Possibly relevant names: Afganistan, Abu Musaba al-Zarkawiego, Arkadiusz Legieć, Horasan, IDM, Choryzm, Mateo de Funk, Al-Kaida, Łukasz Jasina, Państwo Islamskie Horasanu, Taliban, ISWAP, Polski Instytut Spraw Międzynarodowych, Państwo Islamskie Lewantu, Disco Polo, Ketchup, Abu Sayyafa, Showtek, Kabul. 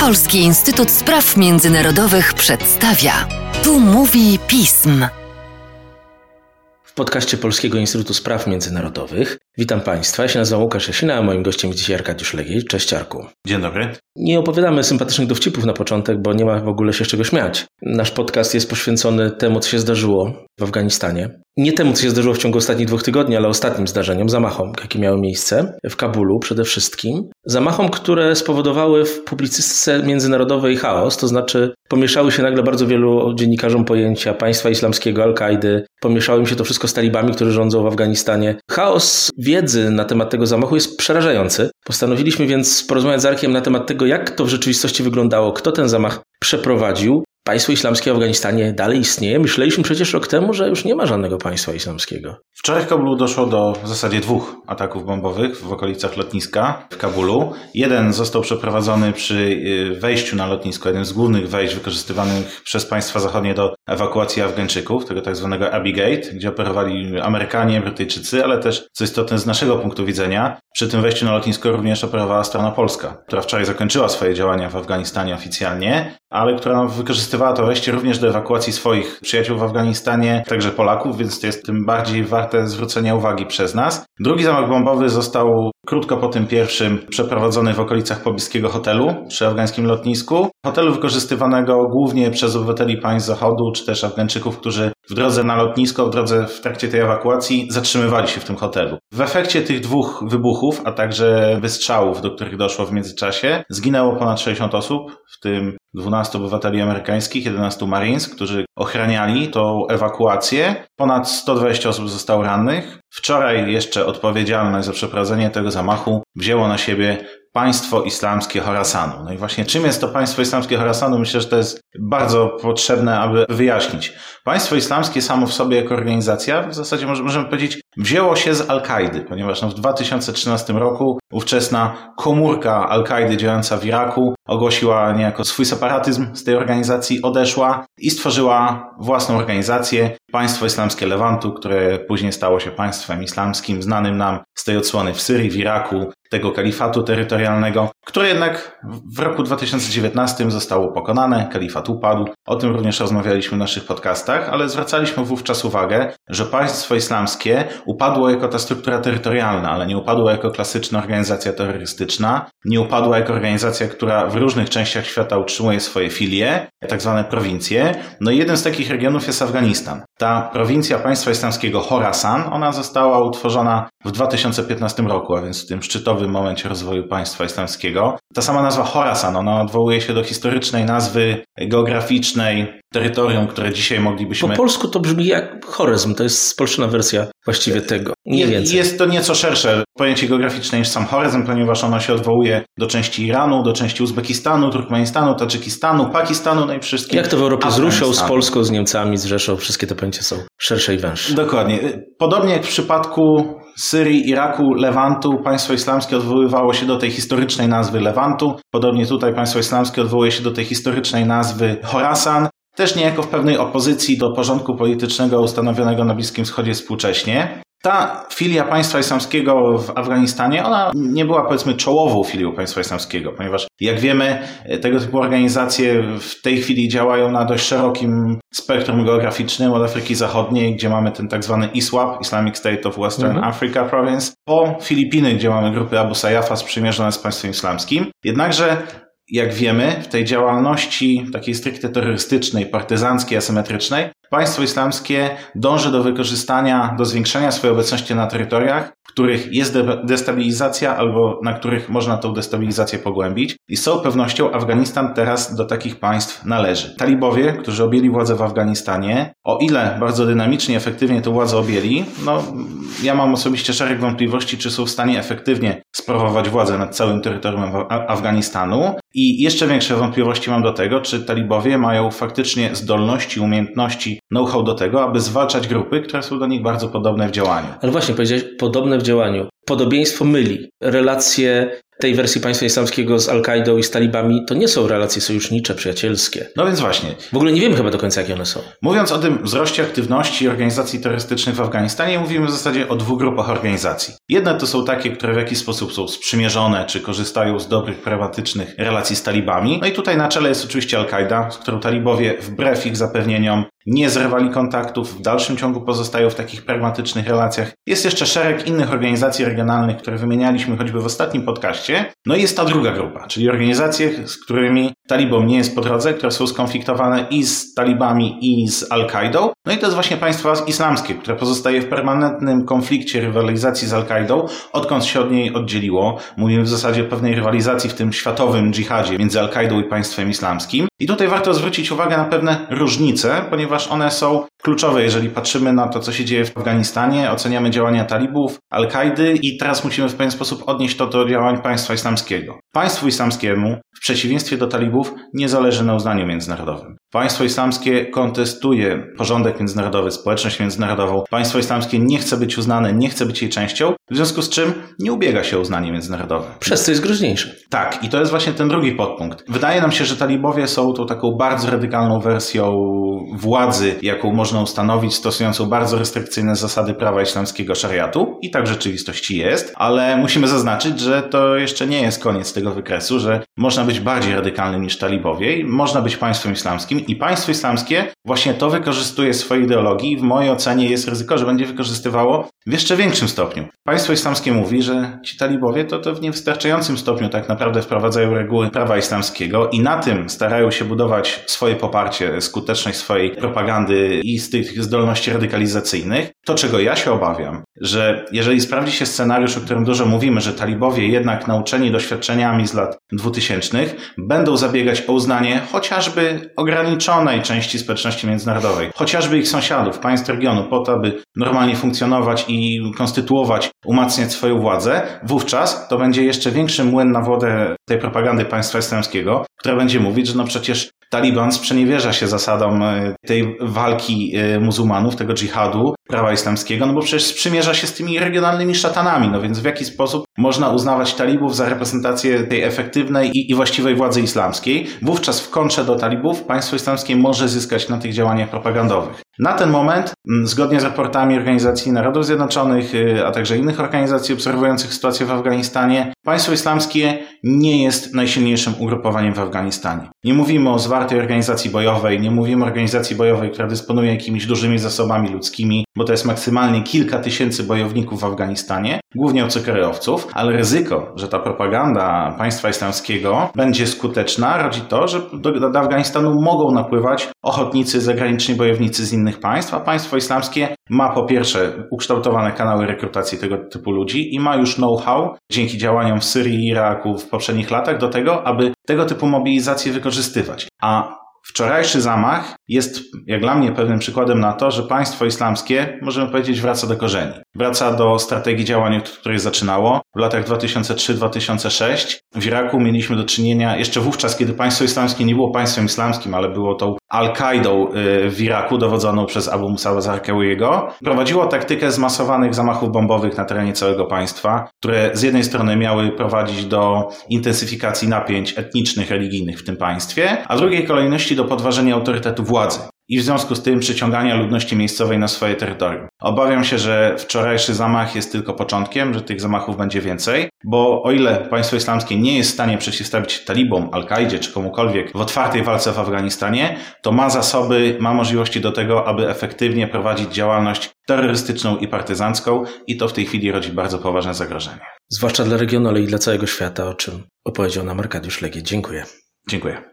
Polski Instytut Spraw Międzynarodowych przedstawia. Tu mówi pism. W podcaście Polskiego Instytutu Spraw Międzynarodowych witam Państwa. Ja się nazywam Łukasz Jasina, a moim gościem dzisiaj Arkadiusz Legieć. Cześć, Arku. Dzień dobry. Nie opowiadamy sympatycznych dowcipów na początek, bo nie ma w ogóle się z czego śmiać. Nasz podcast jest poświęcony temu, co się zdarzyło w Afganistanie. Nie temu, co się zdarzyło w ciągu ostatnich 2 tygodni, ale ostatnim zdarzeniom, zamachom, jakie miały miejsce w Kabulu przede wszystkim. Zamachom, które spowodowały w publicystyce międzynarodowej chaos, to znaczy pomieszały się nagle bardzo wielu dziennikarzom pojęcia Państwa Islamskiego, Al-Kaidy, pomieszało im się to wszystko z talibami, którzy rządzą w Afganistanie. Chaos wiedzy na temat tego zamachu jest przerażający. Postanowiliśmy więc porozmawiać z Arkiem na temat tego, jak to w rzeczywistości wyglądało, kto ten zamach przeprowadził. Państwo islamskie w Afganistanie dalej istnieje. Myśleliśmy przecież rok temu, że już nie ma żadnego państwa islamskiego. Wczoraj w Kabulu doszło do w zasadzie 2 ataków bombowych w okolicach lotniska w Kabulu. Jeden został przeprowadzony przy wejściu na lotnisko, jednym z głównych wejść wykorzystywanych przez państwa zachodnie do ewakuacji Afgańczyków, tego tak zwanego Abbey Gate, gdzie operowali Amerykanie, Brytyjczycy, ale też, co istotne z naszego punktu widzenia, przy tym wejściu na lotnisko również operowała strona polska, która wczoraj zakończyła swoje działania w Afganistanie oficjalnie, ale która wykorzystywała to wejście również do ewakuacji swoich przyjaciół w Afganistanie, także Polaków, więc to jest tym bardziej warte zwrócenia uwagi przez nas. Drugi zamach bombowy został krótko po tym pierwszym przeprowadzony w okolicach pobliskiego hotelu przy afgańskim lotnisku. Hotelu wykorzystywanego głównie przez obywateli państw Zachodu, czy też Afgańczyków, którzy w drodze na lotnisko, w trakcie tej ewakuacji zatrzymywali się w tym hotelu. W efekcie tych 2 wybuchów, a także wystrzałów, do których doszło w międzyczasie, zginęło ponad 60 osób, w tym 12 obywateli amerykańskich, 11 Marines, którzy ochraniali tą ewakuację. Ponad 120 osób zostało rannych. Wczoraj jeszcze odpowiedzialność za przeprowadzenie tego zamachu wzięło na siebie Państwo Islamskie Horasanu. No i właśnie czym jest to Państwo Islamskie Horasanu? Myślę, że to jest bardzo potrzebne, aby wyjaśnić. Państwo Islamskie samo w sobie jako organizacja, w zasadzie możemy powiedzieć, wzięło się z Al-Kaidy, ponieważ w 2013 roku ówczesna komórka Al-Kaidy działająca w Iraku ogłosiła niejako swój separatyzm z tej organizacji, odeszła i stworzyła własną organizację Państwo Islamskie Lewantu, które później stało się państwem islamskim znanym nam z tej odsłony w Syrii, w Iraku, tego kalifatu terytorialnego, które jednak w roku 2019 zostało pokonane, kalifat upadł. O tym również rozmawialiśmy w naszych podcastach, ale zwracaliśmy wówczas uwagę, że państwo islamskie upadło jako ta struktura terytorialna, ale nie upadło jako klasyczna organizacja terrorystyczna, nie upadła jako organizacja, która w różnych częściach świata utrzymuje swoje filie, tak zwane prowincje. No i jeden z takich regionów jest Afganistan. Ta prowincja państwa islamskiego Horasan, ona została utworzona w 2015 roku, a więc w tym szczytowym momencie rozwoju państwa islamskiego. Ta sama nazwa Horasan, ona odwołuje się do historycznej nazwy geograficznej terytorium, które dzisiaj moglibyśmy... Po polsku to brzmi jak Choryzm, to jest spolszczona wersja właściwie tego. Jest to nieco szersze pojęcie geograficzne niż sam Choryzm, ponieważ ono się odwołuje do części Iranu, do części Uzbekistanu, Turkmenistanu, Tadżykistanu, Pakistanu, no i wszystkich... Jak to w Europie z Rusią, z Polską, z Niemcami, z Rzeszą, wszystkie te pojęcia są szersze i węższe. Dokładnie. Podobnie jak w przypadku Syrii, Iraku, Lewantu, państwo islamskie odwoływało się do tej historycznej nazwy Lewantu. Podobnie tutaj państwo islamskie odwołuje się do tej historycznej nazwy Horasan. Też niejako w pewnej opozycji do porządku politycznego ustanowionego na Bliskim Wschodzie współcześnie. Ta filia państwa islamskiego w Afganistanie, ona nie była powiedzmy czołową filią państwa islamskiego, ponieważ jak wiemy, tego typu organizacje w tej chwili działają na dość szerokim spektrum geograficznym od Afryki Zachodniej, gdzie mamy ten tak zwany ISWAP, Islamic State of Western Africa Province, po Filipiny, gdzie mamy grupy Abu Sayyafa sprzymierzone z państwem islamskim. Jednakże jak wiemy, w tej działalności takiej stricte terrorystycznej, partyzanckiej, asymetrycznej, państwo islamskie dąży do wykorzystania, do zwiększenia swojej obecności na terytoriach, w których jest destabilizacja albo na których można tą destabilizację pogłębić. I z całą pewnością Afganistan teraz do takich państw należy. Talibowie, którzy objęli władzę w Afganistanie, o ile bardzo dynamicznie, efektywnie tę władzę objęli, ja mam osobiście szereg wątpliwości, czy są w stanie efektywnie sprawować władzę nad całym terytorium Afganistanu. I jeszcze większe wątpliwości mam do tego, czy talibowie mają faktycznie zdolności, umiejętności, know-how do tego, aby zwalczać grupy, które są do nich bardzo podobne w działaniu. Ale właśnie powiedziałeś, podobne w działaniu. Podobieństwo myli. Relacje tej wersji państwa islamskiego z Al-Kaidą i z talibami to nie są relacje sojusznicze, przyjacielskie. No więc właśnie. W ogóle nie wiemy chyba do końca, jakie one są. Mówiąc o tym wzroście aktywności organizacji terrorystycznych w Afganistanie, mówimy w zasadzie o dwóch grupach organizacji. Jedne to są takie, które w jakiś sposób są sprzymierzone, czy korzystają z dobrych, pragmatycznych relacji z talibami. No i tutaj na czele jest oczywiście Al-Kaida, z którą talibowie wbrew ich zapewnieniom nie zerwali kontaktów, w dalszym ciągu pozostają w takich pragmatycznych relacjach. Jest jeszcze szereg innych organizacji regionalnych, które wymienialiśmy choćby w ostatnim podcaście. No i jest ta druga grupa, czyli organizacje, z którymi talibom nie jest po drodze, które są skonfliktowane i z talibami, i z Al-Kaidą. No i to jest właśnie państwo islamskie, które pozostaje w permanentnym konflikcie rywalizacji z Al-Kaidą, odkąd się od niej oddzieliło. Mówimy w zasadzie o pewnej rywalizacji w tym światowym dżihadzie między Al-Kaidą i państwem islamskim. I tutaj warto zwrócić uwagę na pewne różnice, ponieważ one są kluczowe, jeżeli patrzymy na to, co się dzieje w Afganistanie, oceniamy działania talibów, Al-Kaidy i teraz musimy w pewien sposób odnieść to do działań państwa islamskiego. Państwu islamskiemu, w przeciwieństwie do talibów, nie zależy na uznaniu międzynarodowym. Państwo islamskie kontestuje porządek międzynarodowy, społeczność międzynarodową. Państwo islamskie nie chce być uznane, nie chce być jej częścią, w związku z czym nie ubiega się o uznanie międzynarodowe. Przez co jest groźniejsze. Tak, i to jest właśnie ten drugi podpunkt. Wydaje nam się, że talibowie są tą taką bardzo radykalną wersją władzy, jaką można ustanowić, stosującą bardzo restrykcyjne zasady prawa islamskiego szariatu, i tak w rzeczywistości jest, ale musimy zaznaczyć, że to jeszcze nie jest koniec tego wykresu, że można być bardziej radykalnym niż talibowie i można być państwem islamskim, i państwo islamskie właśnie to wykorzystuje w swojej ideologii i w mojej ocenie jest ryzyko, że będzie wykorzystywało w jeszcze większym stopniu. Państwo islamskie mówi, że ci talibowie to w niewystarczającym stopniu tak naprawdę wprowadzają reguły prawa islamskiego i na tym starają się budować swoje poparcie, skuteczność swojej propagandy i z tych zdolności radykalizacyjnych. To, czego ja się obawiam, że jeżeli sprawdzi się scenariusz, o którym dużo mówimy, że talibowie jednak nauczeni doświadczeniami z lat 2000 będą zabiegać o uznanie chociażby ograniczonej części społeczności międzynarodowej, chociażby ich sąsiadów, państw regionu, po to, aby normalnie funkcjonować i konstytuować, umacniać swoją władzę, wówczas to będzie jeszcze większy młyn na wodę tej propagandy państwa islamskiego, która będzie mówić, że no przecież Taliban sprzeniewierza się zasadom tej walki muzułmanów, tego dżihadu, prawa islamskiego, no bo przecież sprzymierza się z tymi regionalnymi szatanami, no więc w jaki sposób można uznawać talibów za reprezentację tej efektywnej i właściwej władzy islamskiej? Wówczas w kontrze do talibów państwo islamskie może zyskać na tych działaniach propagandowych. Na ten moment, zgodnie z raportami Organizacji Narodów Zjednoczonych, a także innych organizacji obserwujących sytuację w Afganistanie, państwo islamskie nie jest najsilniejszym ugrupowaniem w Afganistanie. Nie mówimy o zwartej organizacji bojowej, nie mówimy o organizacji bojowej, która dysponuje jakimiś dużymi zasobami ludzkimi, bo to jest maksymalnie kilka tysięcy bojowników w Afganistanie, głównie obcokrajowców, ale ryzyko, że ta propaganda państwa islamskiego będzie skuteczna, rodzi to, że do Afganistanu mogą napływać ochotnicy, zagraniczni bojownicy z innych państw, a państwo islamskie ma po pierwsze ukształtowane kanały rekrutacji tego typu ludzi i ma już know-how dzięki działaniom w Syrii i Iraku w poprzednich latach do tego, aby tego typu mobilizacje wykorzystywać. A wczorajszy zamach jest, jak dla mnie, pewnym przykładem na to, że państwo islamskie, możemy powiedzieć, wraca do korzeni. Wraca do strategii działań, od której zaczynało. W latach 2003-2006 w Iraku mieliśmy do czynienia, jeszcze wówczas, kiedy państwo islamskie nie było państwem islamskim, ale było tą Al-Kaidą w Iraku, dowodzoną przez Abu Musaba al-Zarkawiego. Prowadziło taktykę zmasowanych zamachów bombowych na terenie całego państwa, które z jednej strony miały prowadzić do intensyfikacji napięć etnicznych, religijnych w tym państwie, a w drugiej kolejności do podważenia autorytetu władzy i w związku z tym przyciągania ludności miejscowej na swoje terytorium. Obawiam się, że wczorajszy zamach jest tylko początkiem, że tych zamachów będzie więcej, bo o ile państwo islamskie nie jest w stanie przeciwstawić się talibom, Al-Kaidzie czy komukolwiek w otwartej walce w Afganistanie, to ma zasoby, ma możliwości do tego, aby efektywnie prowadzić działalność terrorystyczną i partyzancką i to w tej chwili rodzi bardzo poważne zagrożenie. Zwłaszcza dla regionu, ale i dla całego świata, o czym opowiedział nam Arkadiusz Legieć. Dziękuję. Dziękuję.